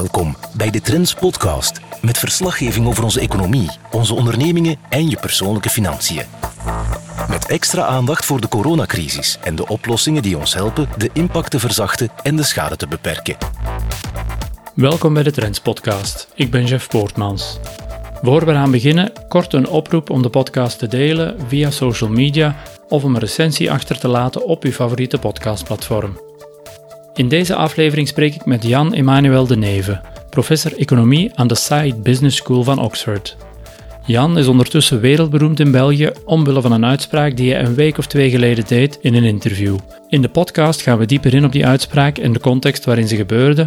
welkom bij de Trends Podcast met verslaggeving over onze economie, onze ondernemingen en je persoonlijke financiën. Met extra aandacht voor de coronacrisis en de oplossingen die ons helpen de impact te verzachten en de schade te beperken. Welkom bij de Trends Podcast. Ik ben Jeff Poortmans. Voor we gaan beginnen, kort een oproep om de podcast te delen via social media of om een recensie achter te laten op uw favoriete podcastplatform. In deze aflevering spreek ik met Jan-Emmanuel de Neve, professor economie aan de Saïd Business School van Oxford. Jan is ondertussen wereldberoemd in België omwille van een uitspraak die hij een week of twee geleden deed in een interview. In de podcast gaan we dieper in op die uitspraak en de context waarin ze gebeurde,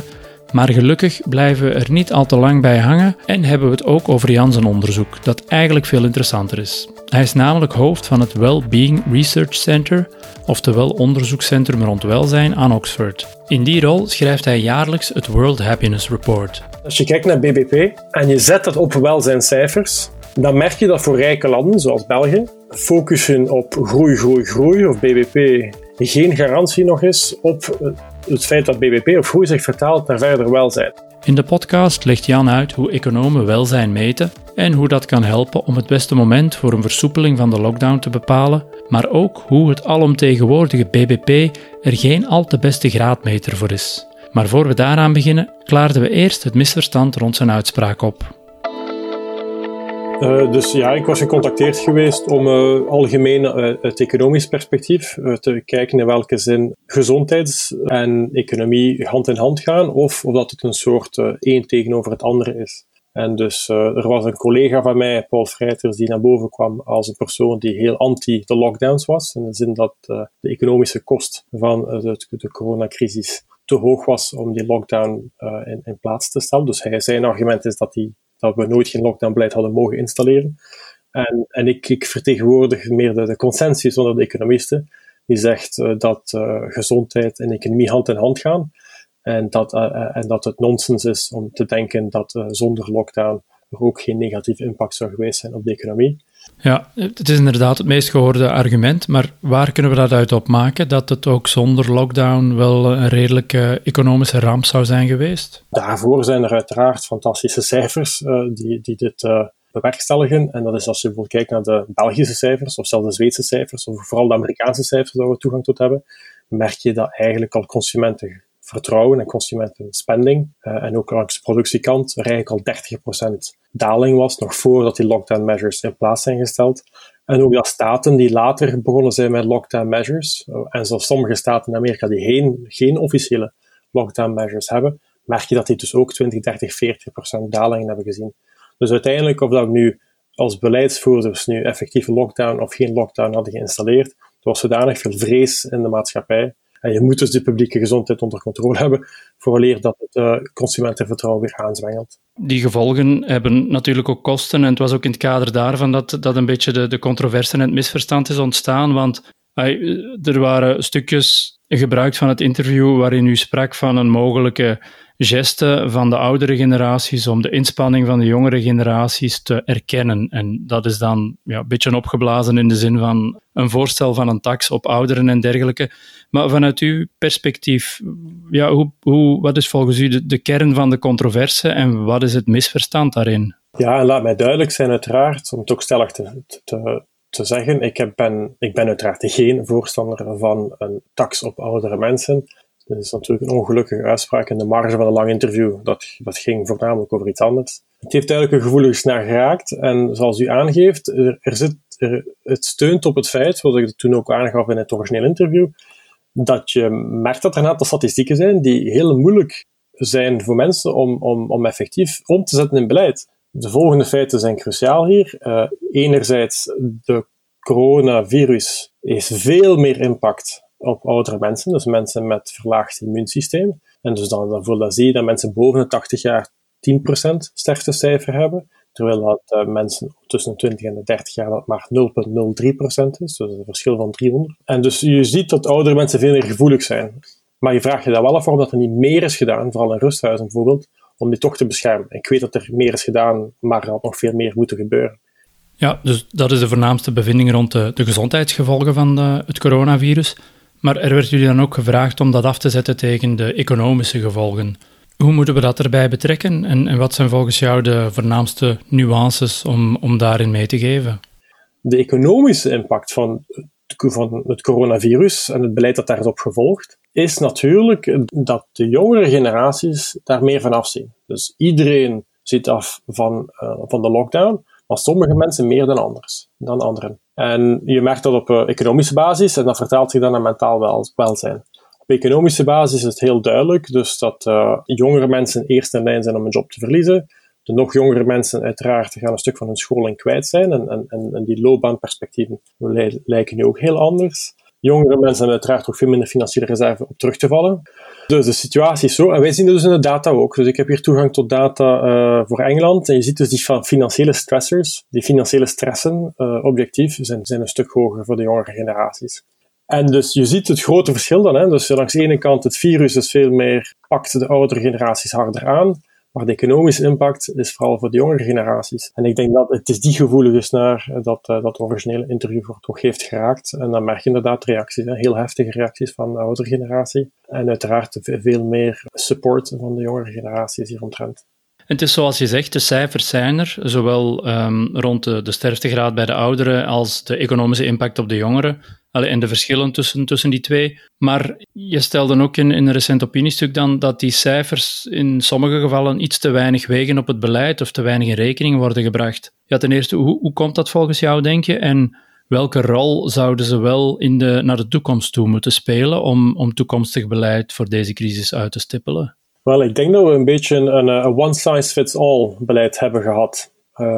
maar gelukkig blijven we er niet al te lang bij hangen en hebben we het ook over Jan zijn onderzoek, dat eigenlijk veel interessanter is. Hij is namelijk hoofd van het Wellbeing Research Center, oftewel onderzoekscentrum rond welzijn aan Oxford. In die rol schrijft hij jaarlijks het World Happiness Report. Als je kijkt naar BBP en je zet dat op welzijnscijfers, dan merk je dat voor rijke landen, zoals België, focussen op groei, of BBP, geen garantie nog is op het feit dat BBP of groei zich vertaalt naar verder welzijn. In de podcast legt Jan uit hoe economen welzijn meten en hoe dat kan helpen om het beste moment voor een versoepeling van de lockdown te bepalen, maar ook hoe het alomtegenwoordige BBP er geen al te beste graadmeter voor is. Maar voor we daaraan beginnen, klaarden we eerst het misverstand rond zijn uitspraak op. Ik was gecontacteerd geweest om algemeen het economisch perspectief te kijken in welke zin gezondheid en economie hand in hand gaan of dat het een soort één tegenover het andere is. En dus er was een collega van mij, Paul Freiters, die naar boven kwam als een persoon die heel anti de lockdowns was, in de zin dat de economische kost van de coronacrisis te hoog was om die lockdown in plaats te stellen. Dus zijn argument is dat we nooit geen lockdownbeleid hadden mogen installeren. En ik vertegenwoordig meer de consensus onder de economisten, die zegt dat gezondheid en economie hand in hand gaan, en dat het nonsens is om te denken dat zonder lockdown er ook geen negatieve impact zou geweest zijn op de economie. Ja, het is inderdaad het meest gehoorde argument, maar waar kunnen we dat uit opmaken? Dat het ook zonder lockdown wel een redelijke economische ramp zou zijn geweest? Daarvoor zijn er uiteraard fantastische cijfers die dit bewerkstelligen. En dat is als je bijvoorbeeld kijkt naar de Belgische cijfers, of zelfs de Zweedse cijfers, of vooral de Amerikaanse cijfers waar we toegang tot hebben, merk je dat eigenlijk al consumenten vertrouwen en consumentenspending en ook langs de productiekant er eigenlijk al 30% daling was, nog voordat die lockdown measures in plaats zijn gesteld. En ook dat staten die later begonnen zijn met lockdown measures, en zelfs sommige staten in Amerika die geen officiële lockdown measures hebben, merk je dat die dus ook 20, 30, 40% daling hebben gezien. Dus uiteindelijk, of dat we nu als beleidsvoerders nu effectieve lockdown of geen lockdown hadden geïnstalleerd, er was zodanig veel vrees in de maatschappij. En je moet dus de publieke gezondheid onder controle hebben, vooraleer dat het consumentenvertrouwen weer aanzwengelt. Die gevolgen hebben natuurlijk ook kosten. En het was ook in het kader daarvan dat een beetje de controverse en het misverstand is ontstaan. Want er waren stukjes gebruikt van het interview waarin u sprak van een mogelijke geste van de oudere generaties om de inspanning van de jongere generaties te erkennen. En dat is dan een beetje opgeblazen in de zin van een voorstel van een tax op ouderen en dergelijke. Maar vanuit uw perspectief, wat is volgens u de kern van de controverse en wat is het misverstand daarin? Ja, en laat mij duidelijk zijn uiteraard, om het ook stellig te zeggen, ik ben uiteraard geen voorstander van een tax op oudere mensen. Dat is natuurlijk een ongelukkige uitspraak in de marge van een lang interview. Dat ging voornamelijk over iets anders. Het heeft duidelijk een gevoelige snaar geraakt. En zoals u aangeeft, het steunt op het feit, wat ik toen ook aangaf in het origineel interview, dat je merkt dat er een aantal statistieken zijn die heel moeilijk zijn voor mensen om effectief om te zetten in beleid. De volgende feiten zijn cruciaal hier. Enerzijds, de coronavirus heeft veel meer impact op oudere mensen, dus mensen met verlaagd immuunsysteem. En dus dan zie je dat mensen boven de 80 jaar 10% sterftecijfer hebben, terwijl dat mensen tussen de 20 en de 30 jaar dat maar 0,03% is, dus een verschil van 300. En dus je ziet dat oudere mensen veel meer gevoelig zijn. Maar je vraagt je dan wel af waarom dat er niet meer is gedaan, vooral in rusthuizen bijvoorbeeld, om die toch te beschermen. Ik weet dat er meer is gedaan, maar er had nog veel meer moeten gebeuren. Ja, dus dat is de voornaamste bevinding rond de gezondheidsgevolgen van het coronavirus. Maar er werd jullie dan ook gevraagd om dat af te zetten tegen de economische gevolgen. Hoe moeten we dat erbij betrekken en wat zijn volgens jou de voornaamste nuances om daarin mee te geven? De economische impact van het coronavirus en het beleid dat daar is op gevolgd, is natuurlijk dat de jongere generaties daar meer van afzien. Dus iedereen ziet af van de lockdown, maar sommige mensen meer dan anderen. En je merkt dat op economische basis en dat vertaalt zich dan naar mentaal welzijn. Op economische basis is het heel duidelijk, dus dat jongere mensen eerst in lijn zijn om een job te verliezen. De nog jongere mensen uiteraard gaan een stuk van hun scholing kwijt zijn en die loopbaanperspectieven lijken nu ook heel anders. Jongere mensen hebben uiteraard ook veel minder financiële reserve op terug te vallen. Dus de situatie is zo, en wij zien dat dus in de data ook. Dus ik heb hier toegang tot data voor Engeland, en je ziet dus die financiële stressors, die financiële stressen, objectief, zijn een stuk hoger voor de jongere generaties. En dus je ziet het grote verschil dan, hè? Dus langs de ene kant het virus is veel meer, pakt de oudere generaties harder aan, maar de economische impact is vooral voor de jongere generaties. En ik denk dat het is die gevoelens dus naar dat originele interview voor toch heeft geraakt. En dan merk je inderdaad reacties, hè? Heel heftige reacties van de oudere generatie. En uiteraard veel meer support van de jongere generaties hieromtrent. Het is zoals je zegt, de cijfers zijn er, zowel rond de sterftegraad bij de ouderen als de economische impact op de jongeren. En de verschillen tussen die twee. Maar je stelde ook in een recent opiniestuk dan dat die cijfers in sommige gevallen iets te weinig wegen op het beleid of te weinig in rekening worden gebracht. Ja, ten eerste, hoe komt dat volgens jou, denk je? En welke rol zouden ze wel naar de toekomst toe moeten spelen om toekomstig beleid voor deze crisis uit te stippelen? Wel, ik denk dat we een beetje een one-size-fits-all beleid hebben gehad.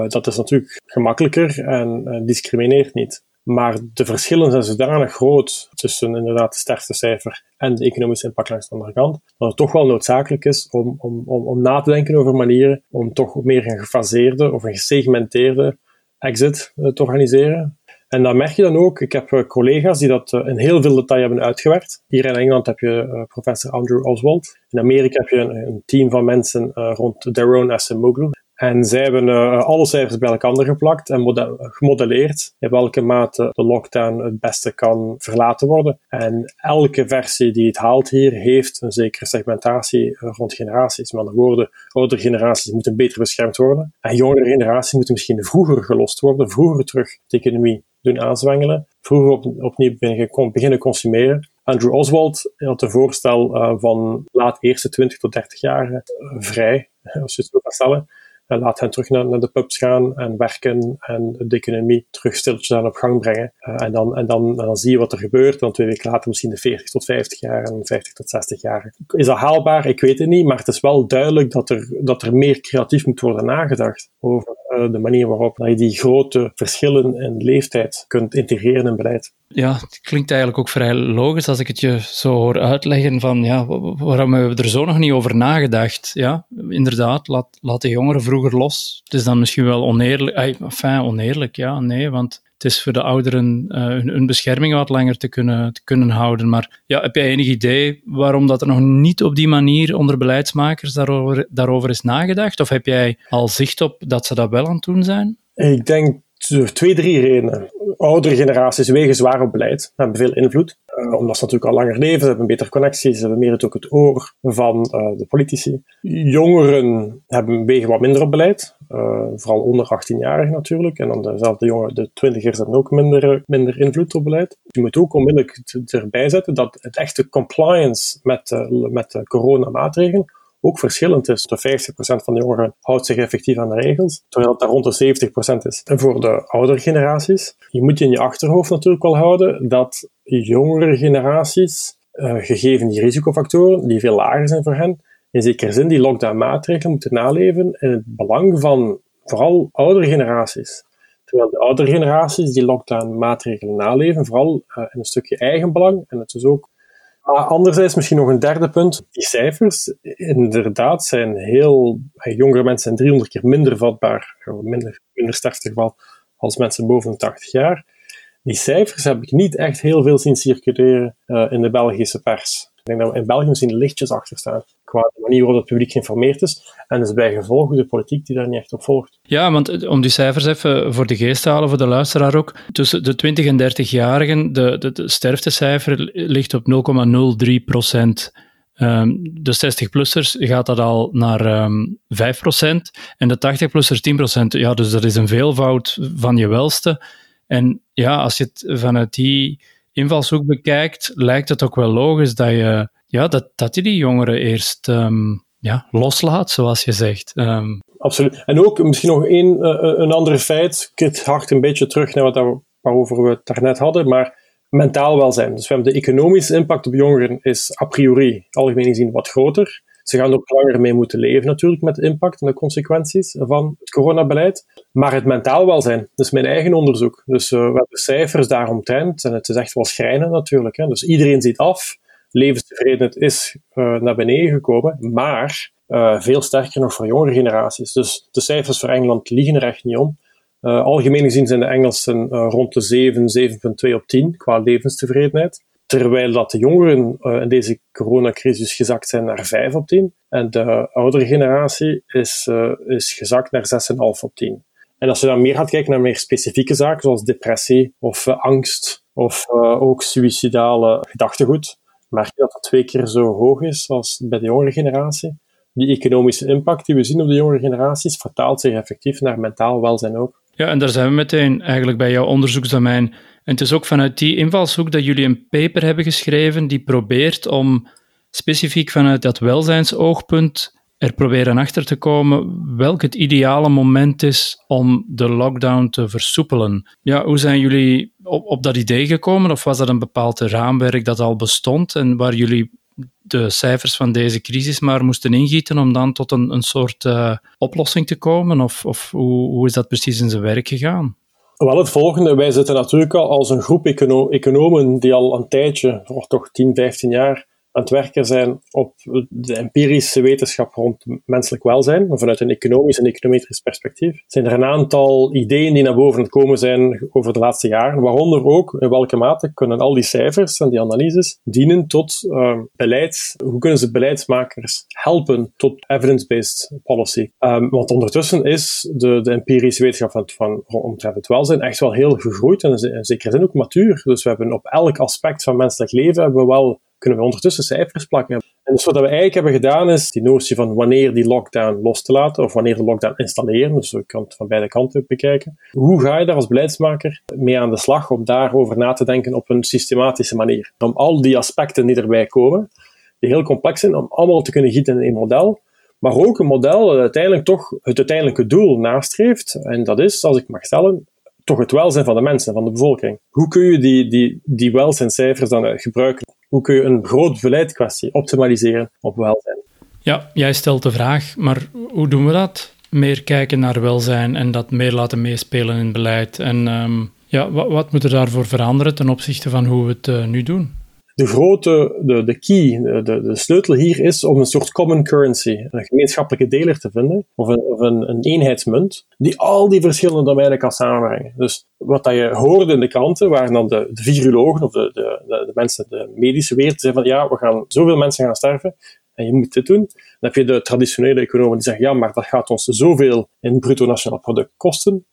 Dat is natuurlijk gemakkelijker en discrimineert niet. Maar de verschillen zijn zodanig groot tussen inderdaad de sterftecijfer en de economische impact langs de andere kant, dat het toch wel noodzakelijk is om na te denken over manieren om toch meer een gefaseerde of een gesegmenteerde exit te organiseren. En dat merk je dan ook. Ik heb collega's die dat in heel veel detail hebben uitgewerkt. Hier in Engeland heb je professor Andrew Oswald. In Amerika heb je een team van mensen rond Daron Acemoglu. En zij hebben alle cijfers bij elkaar geplakt en gemodelleerd in welke mate de lockdown het beste kan verlaten worden. En elke versie die het haalt hier heeft een zekere segmentatie rond generaties. Met andere woorden, oudere generaties moeten beter beschermd worden. En jongere generaties moeten misschien vroeger gelost worden, vroeger terug de economie doen aanzwengelen, vroeger opnieuw beginnen consumeren. Andrew Oswald had een voorstel van laat eerste 20 tot 30 jaar vrij, als je het zo kan stellen. En laat hen terug naar de pubs gaan en werken en de economie terug stilletjes aan op gang brengen. En dan zie je wat er gebeurt. Dan 2 weken later misschien de 40 tot 50 jaar en 50 tot 60 jaar. Is dat haalbaar? Ik weet het niet. Maar het is wel duidelijk dat er meer creatief moet worden nagedacht over de manier waarop je die grote verschillen in leeftijd kunt integreren in beleid. Ja, het klinkt eigenlijk ook vrij logisch als ik het je zo hoor uitleggen van ja, waarom hebben we er zo nog niet over nagedacht? Ja, inderdaad, laat de jongeren vroeger los. Het is dan misschien wel oneerlijk. Enfin, oneerlijk, ja, nee, want het is voor de ouderen hun bescherming wat langer te kunnen houden. Maar ja, heb jij enig idee waarom dat er nog niet op die manier onder beleidsmakers daarover is nagedacht? Of heb jij al zicht op dat ze dat wel aan het doen zijn? Ik denk 2-3 redenen. Oudere generaties wegen zwaar op beleid, hebben veel invloed. Omdat ze natuurlijk al langer leven, ze hebben betere connecties, ze hebben meer het ook het oor van de politici. Jongeren wegen wat minder op beleid, vooral onder 18-jarigen natuurlijk. En dan dezelfde jongeren, de 20ers, hebben ook minder invloed op beleid. Je moet ook onmiddellijk erbij zetten dat het echte compliance met de coronamaatregelen ook verschillend is. De 50% van de jongeren houdt zich effectief aan de regels, terwijl het daar rond de 70% is. En voor de oudere generaties, je moet je in je achterhoofd natuurlijk wel houden dat jongere generaties, gegeven die risicofactoren, die veel lager zijn voor hen, in zekere zin die lockdownmaatregelen moeten naleven in het belang van vooral oudere generaties. Terwijl de oudere generaties die lockdownmaatregelen naleven, vooral in een stukje eigenbelang, en het is ook. Maar anderzijds misschien nog een derde punt. Die cijfers inderdaad zijn heel... Jongere mensen zijn 300 keer minder vatbaar, minder sterftegeval als mensen boven de 80 jaar. Die cijfers heb ik niet echt heel veel zien circuleren in de Belgische pers. Ik denk dat we in België misschien lichtjes achter staan qua de manier waarop het publiek geïnformeerd is. En dus bij gevolg de politiek die daar niet echt op volgt. Ja, want om die cijfers even voor de geest te halen, voor de luisteraar ook. Tussen de 20 en 30-jarigen, de sterftecijfer ligt op 0,03%. De 60-plussers gaat dat al naar 5% en de 80-plussers 10%. Ja, dus dat is een veelvoud van je welste. En ja, als je het vanuit die invalshoek bekijkt, lijkt het ook wel logisch dat je dat je die jongeren eerst loslaat, zoals je zegt. Absoluut. En ook misschien nog een ander feit. Het hakt een beetje terug naar waarover we het daarnet hadden, maar mentaal welzijn. Dus we hebben de economische impact op jongeren is a priori algemeen gezien wat groter. Ze gaan er ook langer mee moeten leven natuurlijk met de impact en de consequenties van het coronabeleid. Maar het mentaal welzijn, dat is mijn eigen onderzoek. Dus we hebben cijfers daaromtrent en het is echt wel schrijnend natuurlijk. Hè. Dus iedereen ziet af, levenstevredenheid is naar beneden gekomen, maar veel sterker nog voor jongere generaties. Dus de cijfers voor Engeland liegen er echt niet om. Algemeen gezien zijn de Engelsen rond de 7,2 op 10 qua levenstevredenheid. Terwijl dat de jongeren in deze coronacrisis gezakt zijn naar 5 op 10. En de oudere generatie is gezakt naar 6,5 op 10. En als je dan meer gaat kijken naar meer specifieke zaken, zoals depressie of angst of ook suïcidale gedachtegoed, merk je dat dat 2 keer zo hoog is als bij de jongere generatie. Die economische impact die we zien op de jongere generaties vertaalt zich effectief naar mentaal welzijn ook. Ja, en daar zijn we meteen eigenlijk bij jouw onderzoeksdomein. En het is ook vanuit die invalshoek dat jullie een paper hebben geschreven die probeert om specifiek vanuit dat welzijnsoogpunt er proberen achter te komen welk het ideale moment is om de lockdown te versoepelen. Ja, hoe zijn jullie op dat idee gekomen? Of was dat een bepaald raamwerk dat al bestond en waar jullie de cijfers van deze crisis maar moesten ingieten om dan tot een soort oplossing te komen? Of hoe is dat precies in zijn werk gegaan? Wel, het volgende. Wij zitten natuurlijk al als een groep economen die al een tijdje, of toch 10, 15 jaar, aan het werken zijn op de empirische wetenschap rond menselijk welzijn. Maar vanuit een economisch en econometrisch perspectief zijn er een aantal ideeën die naar boven gekomen zijn over de laatste jaren, waaronder ook in welke mate kunnen al die cijfers en die analyses dienen tot beleid. Hoe kunnen ze beleidsmakers helpen tot evidence-based policy? Want ondertussen is de empirische wetenschap van omtrent het welzijn echt wel heel gegroeid en in zekere zin ook matuur. Dus we hebben op elk aspect van menselijk leven hebben we wel kunnen we ondertussen cijfers plakken. En dus wat we eigenlijk hebben gedaan is die notie van wanneer die lockdown los te laten of wanneer de lockdown installeren, dus je kan het van beide kanten bekijken. Hoe ga je daar als beleidsmaker mee aan de slag om daarover na te denken op een systematische manier? Om al die aspecten die erbij komen, die heel complex zijn, om allemaal te kunnen gieten in één model, maar ook een model dat uiteindelijk toch het uiteindelijke doel nastreeft. En dat is, als ik mag stellen, toch het welzijn van de mensen, van de bevolking. Hoe kun je die welzijncijfers dan gebruiken? Hoe kun je een groot beleidskwestie optimaliseren op welzijn? Ja, jij stelt de vraag, maar hoe doen we dat? Meer kijken naar welzijn en dat meer laten meespelen in beleid. En wat moet er daarvoor veranderen ten opzichte van hoe we het nu doen? De sleutel hier is om een soort common currency, een gemeenschappelijke deler te vinden, of een eenheidsmunt, die al die verschillende domeinen kan samenbrengen. Dus wat dat je hoorde in de kranten, waren dan de virologen, of de mensen, de medische wereld, die zeiden van ja, zoveel mensen gaan sterven, en je moet dit doen. Dan heb je de traditionele economen die zeggen ja, maar dat gaat ons zoveel in bruto nationaal product kosten.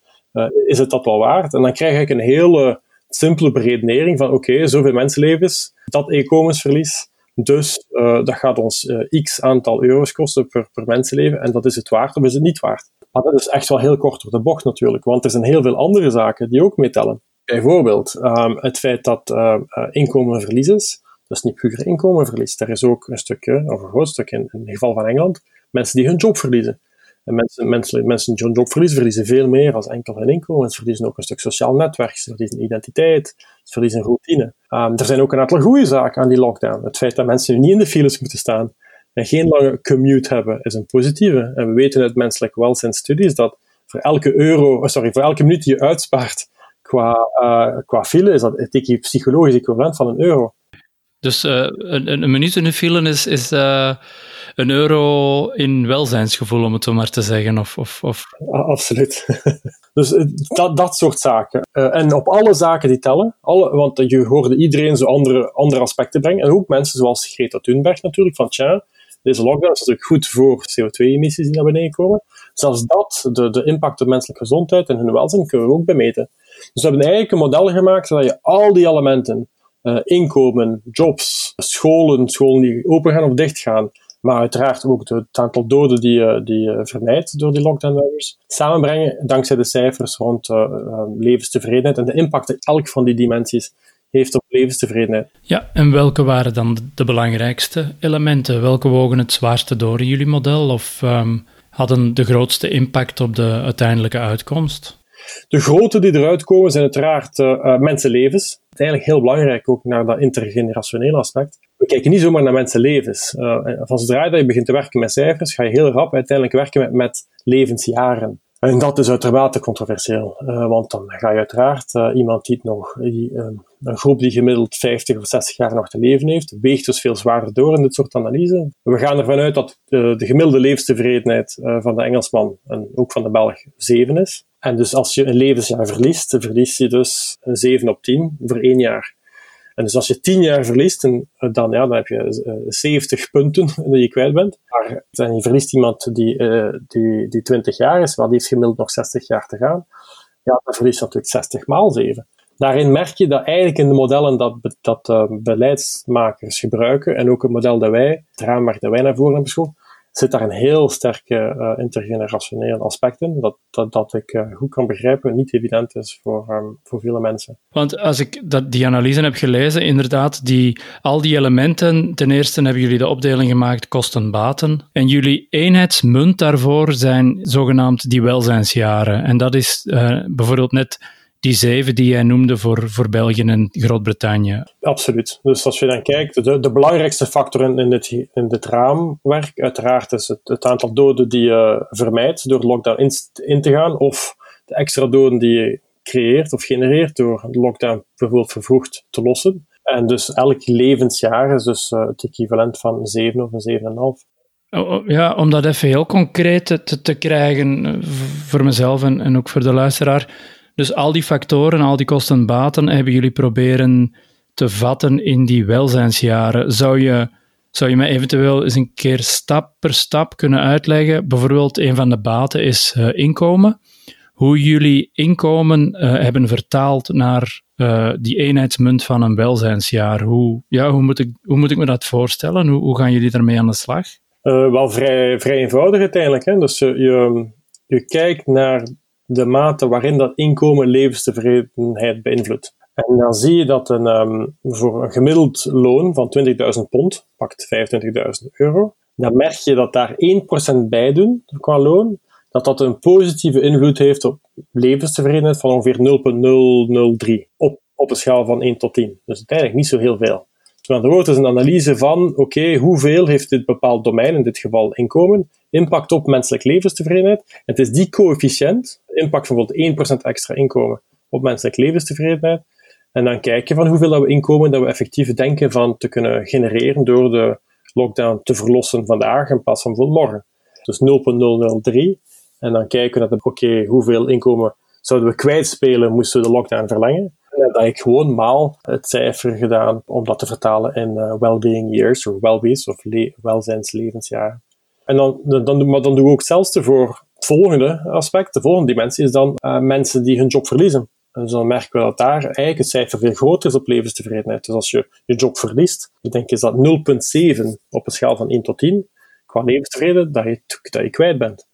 Is het dat wel waard? En dan krijg ik een hele simpele beredenering van oké, zoveel mensenlevens, dat inkomensverlies, dus dat gaat ons x aantal euro's kosten per mensenleven en dat is het waard of is het niet waard. Maar dat is echt wel heel kort door de bocht natuurlijk, want er zijn heel veel andere zaken die ook meetellen. Bijvoorbeeld het feit dat inkomenverlies is, dat is niet puur inkomenverlies, er is ook een stukje, of een groot stuk in het geval van Engeland, mensen die hun job verliezen. En mensen die hun job verliezen veel meer als enkel hun inkomen. Ze verliezen ook een stuk sociaal netwerk, ze verliezen identiteit, ze verliezen routine. Er zijn ook een aantal goede zaken aan die lockdown. Het feit dat mensen nu niet in de files moeten staan en geen lange commute hebben, is een positieve. En we weten uit menselijk welzijnstudies dat voor elke minuut die je uitspaart qua file, is dat het psychologisch equivalent van €1. Dus een minuut in de file is €1 in welzijnsgevoel, om het zo maar te zeggen. Absoluut. Dus dat soort zaken. En op alle zaken die tellen, want je hoorde iedereen zo andere aspecten brengen. En ook mensen zoals Greta Thunberg natuurlijk, van tja, deze lockdown is natuurlijk goed voor CO2-emissies die naar beneden komen. Zelfs dat, de impact op menselijke gezondheid en hun welzijn, kunnen we ook bemeten. Dus we hebben eigenlijk een model gemaakt zodat je al die elementen inkomen, jobs, scholen die open gaan of dicht gaan, maar uiteraard ook het aantal doden die vermijdt door die lockdown-measures, samenbrengen dankzij de cijfers rond levenstevredenheid en de impact die elk van die dimensies heeft op levenstevredenheid. Ja, en welke waren dan de belangrijkste elementen? Welke wogen het zwaarste door in jullie model of hadden de grootste impact op de uiteindelijke uitkomst? De grote die eruit komen zijn uiteraard mensenlevens. Uiteindelijk heel belangrijk ook naar dat intergenerationele aspect. We kijken niet zomaar naar mensenlevens. Van zodra je begint te werken met cijfers, ga je heel rap uiteindelijk werken met levensjaren. En dat is uitermate controversieel, want dan ga je uiteraard een groep die gemiddeld 50 of 60 jaar nog te leven heeft, weegt dus veel zwaarder door in dit soort analyse. We gaan ervan uit dat de gemiddelde levenstevredenheid van de Engelsman en ook van de Belg 7 is. En dus als je een levensjaar verliest, verlies je dus 7 op 10 voor 1 jaar. En dus als je 10 jaar verliest, dan heb je 70 punten die je kwijt bent. En je verliest iemand die 20 jaar is, maar die heeft gemiddeld nog 60 jaar te gaan. Ja, dan verlies je natuurlijk 60 maal 7. Daarin merk je dat eigenlijk in de modellen dat beleidsmakers gebruiken, en ook het model dat het raamwerk dat wij naar voren hebben geschoven, zit daar een heel sterk intergenerationeel aspect in, dat ik goed kan begrijpen, niet evident is voor vele mensen. Want als ik die analyse heb gelezen, inderdaad, al die elementen, ten eerste hebben jullie de opdeling gemaakt kosten-baten, en jullie eenheidsmunt daarvoor zijn zogenaamd die welzijnsjaren. En dat is bijvoorbeeld net die 7 die jij noemde voor België en Groot-Brittannië. Absoluut. Dus als je dan kijkt, de belangrijkste factor in dit raamwerk, uiteraard is het aantal doden die je vermijdt door lockdown in te gaan, of de extra doden die je creëert of genereert door lockdown bijvoorbeeld vervroegd te lossen. En dus elk levensjaar is dus het equivalent van een 7 of een 7,5. Ja, om dat even heel concreet te krijgen voor mezelf en ook voor de luisteraar. Dus al die factoren, al die kosten en baten, hebben jullie proberen te vatten in die welzijnsjaren. Zou je mij eventueel eens een keer stap per stap kunnen uitleggen? Bijvoorbeeld, een van de baten is inkomen. Hoe jullie inkomen hebben vertaald naar die eenheidsmunt van een welzijnsjaar. Hoe moet ik me dat voorstellen? Hoe gaan jullie daarmee aan de slag? Wel vrij eenvoudig uiteindelijk. Hè? Dus je kijkt naar de mate waarin dat inkomen levenstevredenheid beïnvloedt. En dan zie je dat voor een gemiddeld loon van £20.000, pakt €25.000, dan merk je dat daar 1% bij doen qua loon, dat een positieve invloed heeft op levenstevredenheid van ongeveer 0,003 op een schaal van 1 tot 10. Dus uiteindelijk niet zo heel veel. Dus met andere woorden, het is een analyse van hoeveel heeft dit bepaald domein, in dit geval inkomen, impact op menselijk levenstevredenheid. En het is die coëfficiënt, impact van bijvoorbeeld 1% extra inkomen op menselijk levenstevredenheid. En dan kijken van hoeveel dat we inkomen dat we effectief denken van te kunnen genereren door de lockdown te verlossen vandaag in plaats van morgen. Dus 0,003. En dan kijken we naar hoeveel inkomen zouden we kwijtspelen moesten we de lockdown verlengen. En dat ik gewoon maal het cijfer gedaan om dat te vertalen in wellbeing years, of wellbeings, of welzijnslevensjaren. En dan doen we ook zelfs voor het volgende aspect, de volgende dimensie, is dan mensen die hun job verliezen. En dus dan merken we dat daar eigenlijk het cijfer veel groter is op levenstevredenheid. Dus als je job verliest, dan denk je is dat 0,7 op een schaal van 1 tot 10, qua levenstevredenheid, dat je kwijt bent.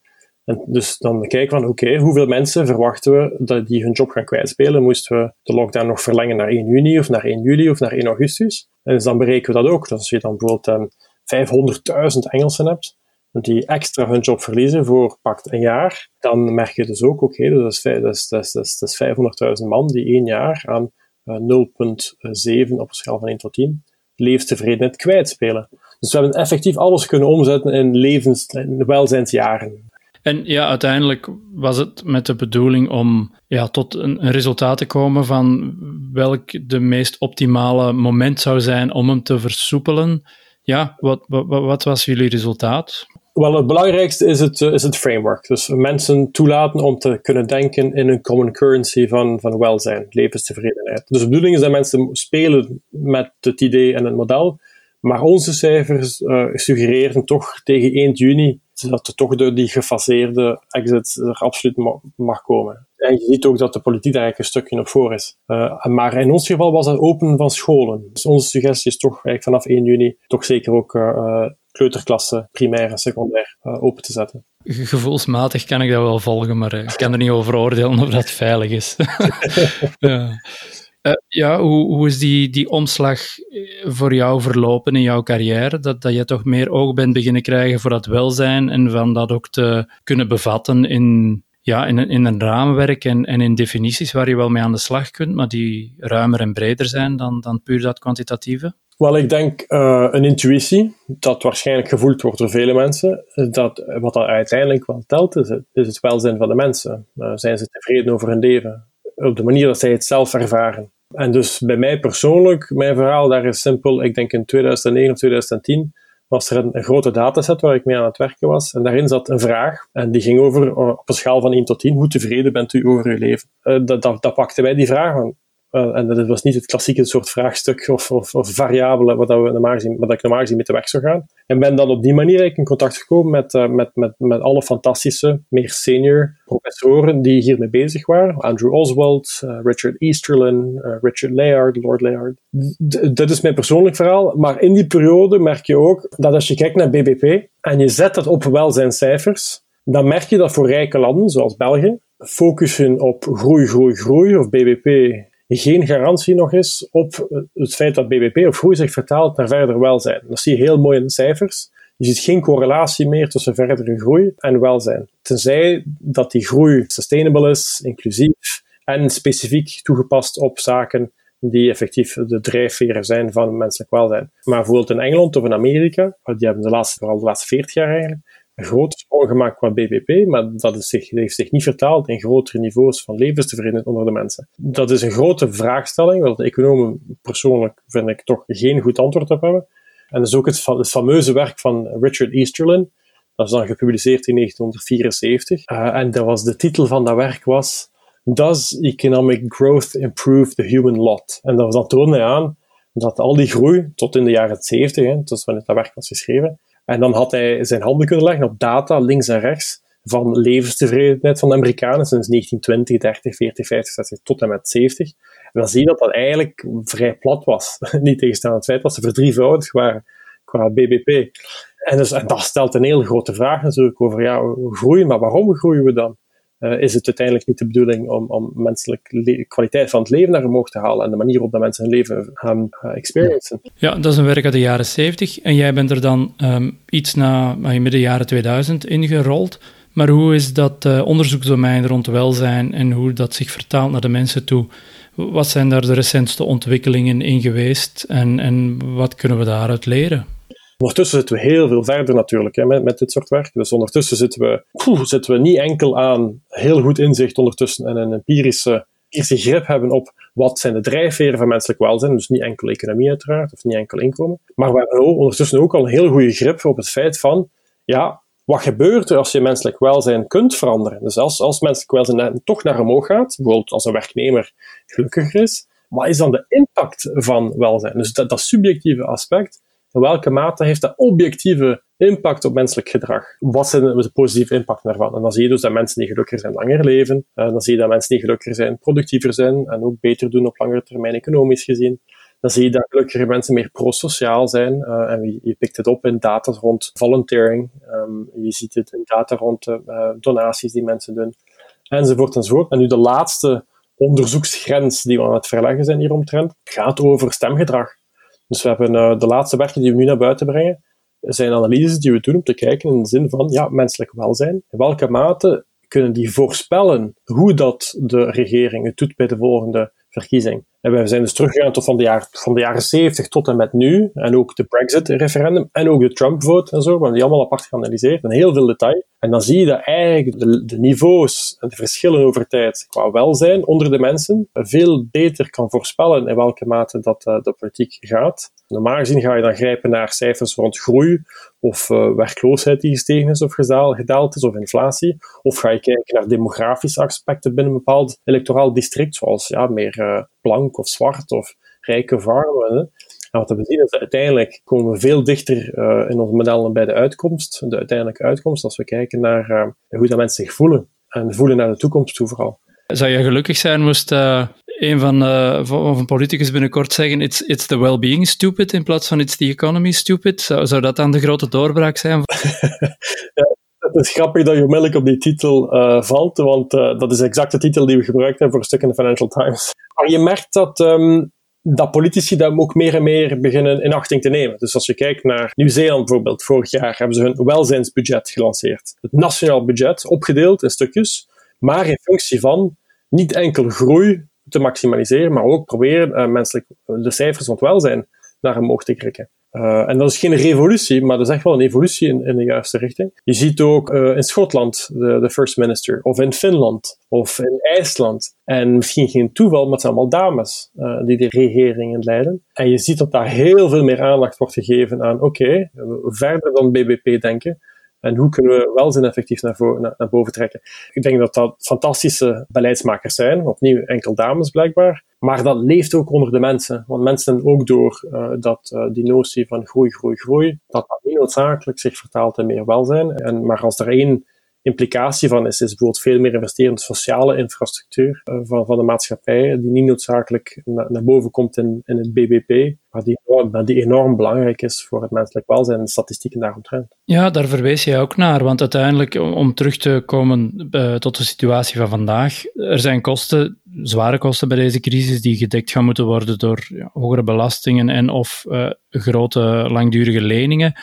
En dus dan kijken we van, hoeveel mensen verwachten we dat die hun job gaan kwijtspelen? Moesten we de lockdown nog verlengen naar 1 juni of naar 1 juli of naar 1 augustus? En dus dan berekenen we dat ook. Dus als je dan bijvoorbeeld 500.000 Engelsen hebt, die extra hun job verliezen voor pakt een jaar, dan merk je dus ook, dat is 500.000 man die 1 jaar aan 0,7 op een schaal van 1 tot 10 levenstevredenheid kwijtspelen. Dus we hebben effectief alles kunnen omzetten in welzijnsjaren. En ja, uiteindelijk was het met de bedoeling om tot een resultaat te komen van welk de meest optimale moment zou zijn om hem te versoepelen. Ja, wat was jullie resultaat? Wel, het belangrijkste is het framework. Dus mensen toelaten om te kunnen denken in een common currency van welzijn, levenstevredenheid. Dus de bedoeling is dat mensen spelen met het idee en het model, maar onze cijfers suggereren toch tegen 1 juni dat er toch door die gefaseerde exit er absoluut mag komen. En je ziet ook dat de politiek daar eigenlijk een stukje op voor is. Maar in ons geval was dat open van scholen. Dus onze suggestie is toch eigenlijk vanaf 1 juni toch zeker ook kleuterklassen, primair en secundair, open te zetten. Gevoelsmatig kan ik dat wel volgen, maar ik kan er niet over oordelen of dat veilig is. Hoe is die omslag voor jou verlopen in jouw carrière? Dat je toch meer oog bent beginnen krijgen voor dat welzijn en van dat ook te kunnen bevatten in een raamwerk en in definities waar je wel mee aan de slag kunt, maar die ruimer en breder zijn dan puur dat kwantitatieve? Wel, ik denk een intuïtie, dat waarschijnlijk gevoeld wordt door vele mensen, dat wat dat uiteindelijk wel telt, is het welzijn van de mensen. Zijn ze tevreden over hun leven? Op de manier dat zij het zelf ervaren. En dus bij mij persoonlijk, mijn verhaal daar is simpel. Ik denk in 2009 of 2010 was er een grote dataset waar ik mee aan het werken was. En daarin zat een vraag. En die ging over, op een schaal van 1 tot 10, hoe tevreden bent u over uw leven? Dat pakten wij die vraag aan. En dat was niet het klassieke soort vraagstuk of variabelen wat ik normaal gezien mee te weg zou gaan. En ben dan op die manier in contact gekomen met alle fantastische, meer senior professoren die hiermee bezig waren. Andrew Oswald, Richard Easterlin, Richard Layard, Lord Layard. Dat is mijn persoonlijk verhaal. Maar in die periode merk je ook dat als je kijkt naar BBP en je zet dat op welzijnscijfers, dan merk je dat voor rijke landen, zoals België, focussen op groei, groei, groei of BBP... geen garantie nog is op het feit dat BBP of groei zich vertaalt naar verder welzijn. Dat zie je heel mooi in de cijfers. Je ziet geen correlatie meer tussen verdere groei en welzijn. Tenzij dat die groei sustainable is, inclusief en specifiek toegepast op zaken die effectief de drijfveren zijn van menselijk welzijn. Maar bijvoorbeeld in Engeland of in Amerika, die hebben vooral de laatste 40 jaar eigenlijk, een groot ongemaak qua BBP, maar dat heeft zich niet vertaald in grotere niveaus van levenstevredenheid onder de mensen. Dat is een grote vraagstelling, waar de economen persoonlijk, vind ik, toch geen goed antwoord op hebben. En dat is ook het fameuze werk van Richard Easterlin, dat is dan gepubliceerd in 1974. En de titel van dat werk was Does Economic Growth Improve the Human Lot? En dat toonde hij aan dat al die groei, tot in de jaren 70, tot wanneer dat werk was geschreven, en dan had hij zijn handen kunnen leggen op data, links en rechts, van levenstevredenheid van de Amerikanen sinds 1920, 30, 40, 50, 60, tot en met 70. En dan zie je dat dat eigenlijk vrij plat was. Niet tegenstaan het feit dat ze verdrievoudigd waren qua BBP. En dat stelt een hele grote vraag natuurlijk over, groei, maar waarom groeien we dan? Is het uiteindelijk niet de bedoeling om menselijke kwaliteit van het leven naar omhoog te halen en de manier op dat mensen hun leven gaan experiencen? Ja, dat is een werk uit de jaren 70 en jij bent er dan iets na midden jaren 2000 ingerold. Maar hoe is dat onderzoeksdomein rond welzijn en hoe dat zich vertaalt naar de mensen toe? Wat zijn daar de recentste ontwikkelingen in geweest en wat kunnen we daaruit leren? Ondertussen zitten we heel veel verder natuurlijk met dit soort werk. Dus ondertussen zitten we niet enkel aan heel goed inzicht ondertussen en een empirische grip hebben op wat zijn de drijfveren van menselijk welzijn. Dus niet enkel economie uiteraard, of niet enkel inkomen. Maar we hebben ondertussen ook al een heel goede grip op het feit van, wat gebeurt er als je menselijk welzijn kunt veranderen? Dus als menselijk welzijn toch naar omhoog gaat, bijvoorbeeld als een werknemer gelukkiger is, wat is dan de impact van welzijn? Dus dat subjectieve aspect, in welke mate heeft dat objectieve impact op menselijk gedrag? Wat zijn de positieve impacten daarvan? En dan zie je dus dat mensen die gelukkiger zijn langer leven. Dan zie je dat mensen die gelukkiger zijn productiever zijn en ook beter doen op langere termijn economisch gezien. Dan zie je dat gelukkige mensen meer prosociaal zijn. En je pikt het op in data rond volunteering. Je ziet het in data rond donaties die mensen doen. Enzovoort enzovoort. En nu de laatste onderzoeksgrens die we aan het verleggen zijn hieromtrent gaat over stemgedrag. Dus we hebben de laatste werken die we nu naar buiten brengen, zijn analyses die we doen om te kijken in de zin van menselijk welzijn. In welke mate kunnen die voorspellen hoe dat de regering het doet bij de volgende verkiezing? En we zijn dus teruggegaan tot van de jaren 70 tot en met nu, en ook de Brexit-referendum, en ook de Trump-vote en zo, we hebben die allemaal apart geanalyseerd, in heel veel detail. En dan zie je dat eigenlijk de niveaus en de verschillen over tijd qua welzijn onder de mensen veel beter kan voorspellen in welke mate dat de politiek gaat. Normaal gezien ga je dan grijpen naar cijfers rond groei, of werkloosheid die gestegen is of gedaald is, of inflatie. Of ga je kijken naar demografische aspecten binnen een bepaald electoraal district, zoals meer blank of zwart of rijk of arm. En wat we zien is dat uiteindelijk komen we veel dichter in onze modellen bij de uiteindelijke uitkomst, als we kijken naar hoe dat mensen zich voelen. En voelen naar de toekomst toe vooral. Zou je gelukkig zijn moest een van een politicus binnenkort zeggen it's the well-being stupid in plaats van it's the economy stupid? Zou dat dan de grote doorbraak zijn? Ja. Het is grappig dat je onmiddellijk op die titel valt, want dat is exact de titel die we gebruikt hebben voor een stuk in de Financial Times. Maar je merkt dat politici dat ook meer en meer beginnen in achting te nemen. Dus als je kijkt naar Nieuw-Zeeland bijvoorbeeld, vorig jaar hebben ze hun welzijnsbudget gelanceerd. Het nationaal budget, opgedeeld in stukjes, maar in functie van niet enkel groei te maximaliseren, maar ook proberen de cijfers van het welzijn naar omhoog te krikken. En dat is geen revolutie, maar dat is echt wel een evolutie in de juiste richting. Je ziet ook in Schotland de First Minister, of in Finland, of in IJsland. En misschien geen toeval, maar het zijn allemaal dames die de regeringen leiden. En je ziet dat daar heel veel meer aandacht wordt gegeven aan, oké, verder dan BBP denken. En hoe kunnen we welzijn effectief naar boven trekken? Ik denk dat dat fantastische beleidsmakers zijn. Opnieuw enkel dames blijkbaar. Maar dat leeft ook onder de mensen. Want mensen ook door die notie van groei, dat niet noodzakelijk zich vertaalt in meer welzijn. Maar als er één implicatie van is bijvoorbeeld veel meer investeren in de sociale infrastructuur van de maatschappij, die niet noodzakelijk naar boven komt in het BBP, maar die enorm belangrijk is voor het menselijk welzijn en de statistieken daaromtrent. Ja, daar verwees jij ook naar, want uiteindelijk, om terug te komen tot de situatie van vandaag, er zijn kosten, zware kosten bij deze crisis, die gedekt gaan moeten worden door hogere belastingen en of grote, langdurige leningen.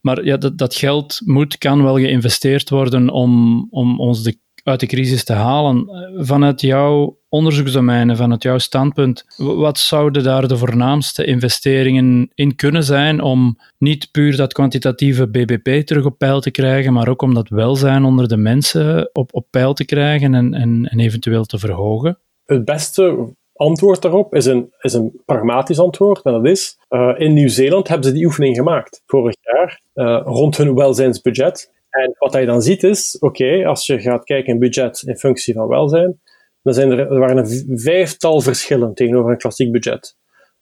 Maar ja, dat geld kan wel geïnvesteerd worden om ons uit de crisis te halen. Vanuit jouw onderzoeksdomeinen, vanuit jouw standpunt, wat zouden daar de voornaamste investeringen in kunnen zijn om niet puur dat kwantitatieve BBP terug op peil te krijgen, maar ook om dat welzijn onder de mensen op peil te krijgen en eventueel te verhogen? Het beste antwoord daarop is een pragmatisch antwoord. En dat is, in Nieuw-Zeeland hebben ze die oefening gemaakt vorig jaar rond hun welzijnsbudget. En wat je dan ziet is, oké, als je gaat kijken in budget in functie van welzijn, dan waren er 5-tal verschillen tegenover een klassiek budget.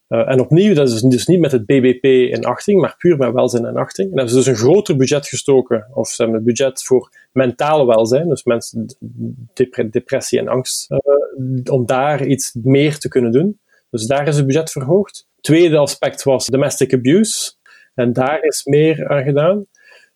En opnieuw, dat is dus niet met het BBP in achting, maar puur met welzijn in achting. En hebben ze dus een groter budget gestoken, of ze hebben een budget voor mentale welzijn, dus mensen depressie en angst, om daar iets meer te kunnen doen. Dus daar is het budget verhoogd. Tweede aspect was domestic abuse, en daar is meer aan gedaan.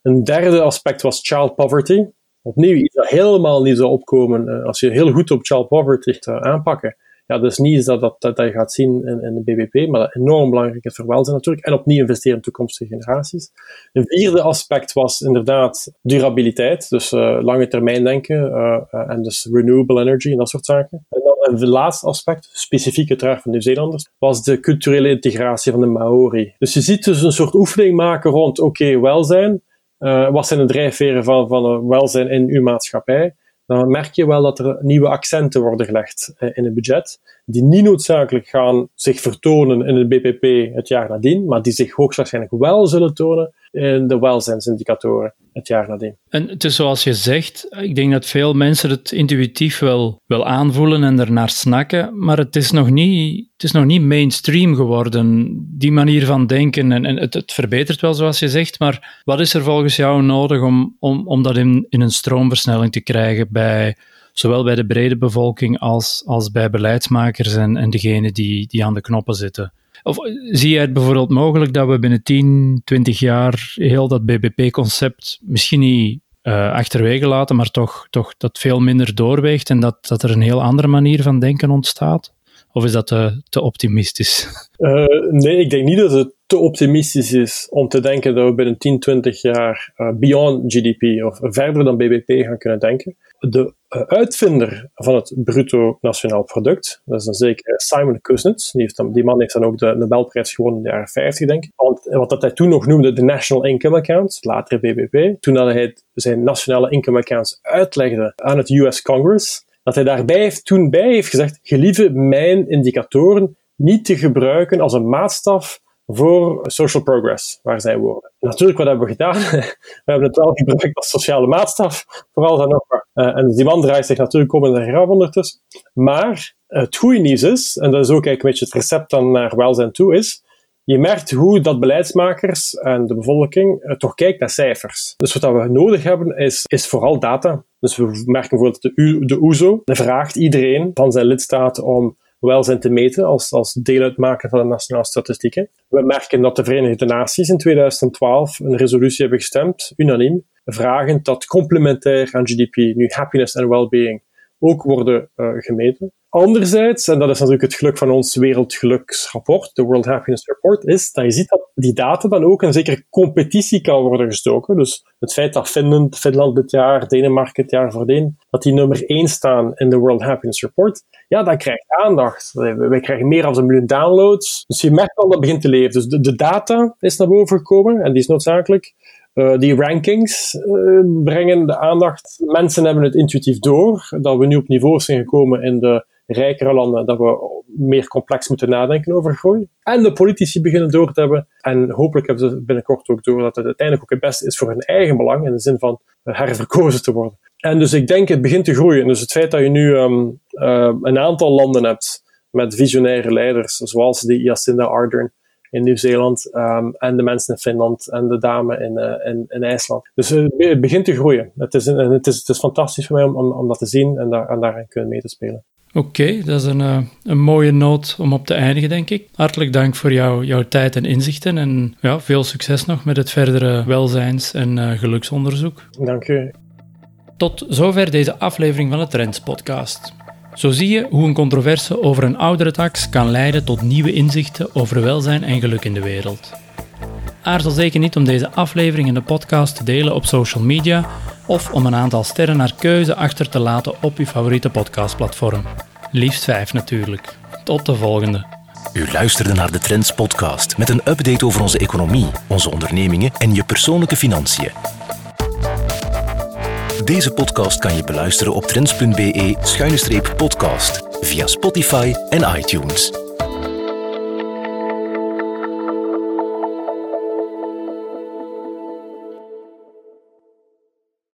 Een derde aspect was child poverty. Opnieuw, iets dat helemaal niet zou opkomen als je heel goed op child poverty gaat aanpakken. Ja, dus niet is dat je gaat zien in de BBP, maar dat enorm belangrijk is voor welzijn natuurlijk. En opnieuw investeren in toekomstige generaties. Een vierde aspect was inderdaad durabiliteit, dus lange termijn denken en dus renewable energy en dat soort zaken. En dan een laatste aspect, specifiek uiteraard van Nieuw-Zeelanders, was de culturele integratie van de Maori. Dus je ziet dus een soort oefening maken rond, oké, welzijn, wat zijn de drijfveren van welzijn in uw maatschappij? Dan merk je wel dat er nieuwe accenten worden gelegd in het budget, die niet noodzakelijk gaan zich vertonen in het BBP het jaar nadien, maar die zich hoogstwaarschijnlijk wel zullen tonen in de welzijnsindicatoren het jaar nadien. En het is zoals je zegt, ik denk dat veel mensen het intuïtief wel aanvoelen en ernaar snakken, maar het is nog niet mainstream geworden, die manier van denken. En het verbetert wel, zoals je zegt, maar wat is er volgens jou nodig om dat in een stroomversnelling te krijgen bij... Zowel bij de brede bevolking als bij beleidsmakers en degenen die aan de knoppen zitten. Of zie jij het bijvoorbeeld mogelijk dat we binnen 10, 20 jaar heel dat BBP-concept misschien niet achterwege laten, maar toch dat veel minder doorweegt en dat er een heel andere manier van denken ontstaat? Of is dat te optimistisch? Nee, ik denk niet dat het te optimistisch is om te denken dat we binnen 10, 20 jaar beyond GDP of verder dan BBP gaan kunnen denken. De uitvinder van het bruto nationaal product, dat is een zekere Simon Kuznets, die man heeft dan ook de Nobelprijs gewonnen in de jaren 50, denk ik. Want wat hij toen nog noemde de National Income Accounts, later BBP, toen dat hij zijn nationale income accounts uitlegde aan het US Congress, dat hij daarbij heeft gezegd, gelieve mijn indicatoren niet te gebruiken als een maatstaf voor social progress, waar zij woorden. Natuurlijk, wat hebben we gedaan? We hebben het wel gebruikt als sociale maatstaf, vooral dan nog maar. En die man draait zich natuurlijk om in zijn graf ondertussen. Maar het goede nieuws is, en dat is ook een beetje het recept dan naar welzijn toe, is je merkt hoe dat beleidsmakers en de bevolking toch kijkt naar cijfers. Dus wat we nodig hebben, is vooral data. Dus we merken bijvoorbeeld de OESO vraagt iedereen van zijn lidstaat om welzijn te meten als deel uitmaken van de nationale statistieken. We merken dat de Verenigde Naties in 2012 een resolutie hebben gestemd, unaniem, vragend dat complementair aan GDP, nu happiness en wellbeing, ook worden gemeten. Anderzijds, en dat is natuurlijk het geluk van ons wereldgeluksrapport, de World Happiness Report, is dat je ziet dat die data dan ook een zekere competitie kan worden gestoken. Dus het feit dat Finland dit jaar, Denemarken het jaar voordien, dat die nummer 1 staan in de World Happiness Report, ja, dat krijgt aandacht. Wij krijgen meer dan 1 miljoen downloads. Dus je merkt al dat begint te leven. Dus de data is naar boven gekomen en die is noodzakelijk. Die rankings brengen de aandacht. Mensen hebben het intuïtief door, dat we nu op niveaus zijn gekomen in de rijkere landen, dat we meer complex moeten nadenken over groei. En de politici beginnen door te hebben. En hopelijk hebben ze binnenkort ook door dat het uiteindelijk ook het beste is voor hun eigen belang, in de zin van herverkozen te worden. En dus ik denk, het begint te groeien. Dus het feit dat je nu een aantal landen hebt met visionaire leiders, zoals die Jacinda Ardern in Nieuw-Zeeland, en de mensen in Finland en de dame in IJsland. Dus het begint te groeien. Het is fantastisch voor mij om dat te zien en daarin kunnen mee te spelen. Oké, dat is een mooie noot om op te eindigen, denk ik. Hartelijk dank voor jouw tijd en inzichten en ja, veel succes nog met het verdere welzijns- en geluksonderzoek. Dank u. Tot zover deze aflevering van de Trends Podcast. Zo zie je hoe een controverse over een oudere tax kan leiden tot nieuwe inzichten over welzijn en geluk in de wereld. Aarzel zeker niet om deze aflevering en de podcast te delen op social media of om een aantal sterren naar keuze achter te laten op uw favoriete podcastplatform. Liefst 5 natuurlijk. Tot de volgende. U luisterde naar de Trends Podcast met een update over onze economie, onze ondernemingen en je persoonlijke financiën. Deze podcast kan je beluisteren op trends.be/podcast, via Spotify en iTunes.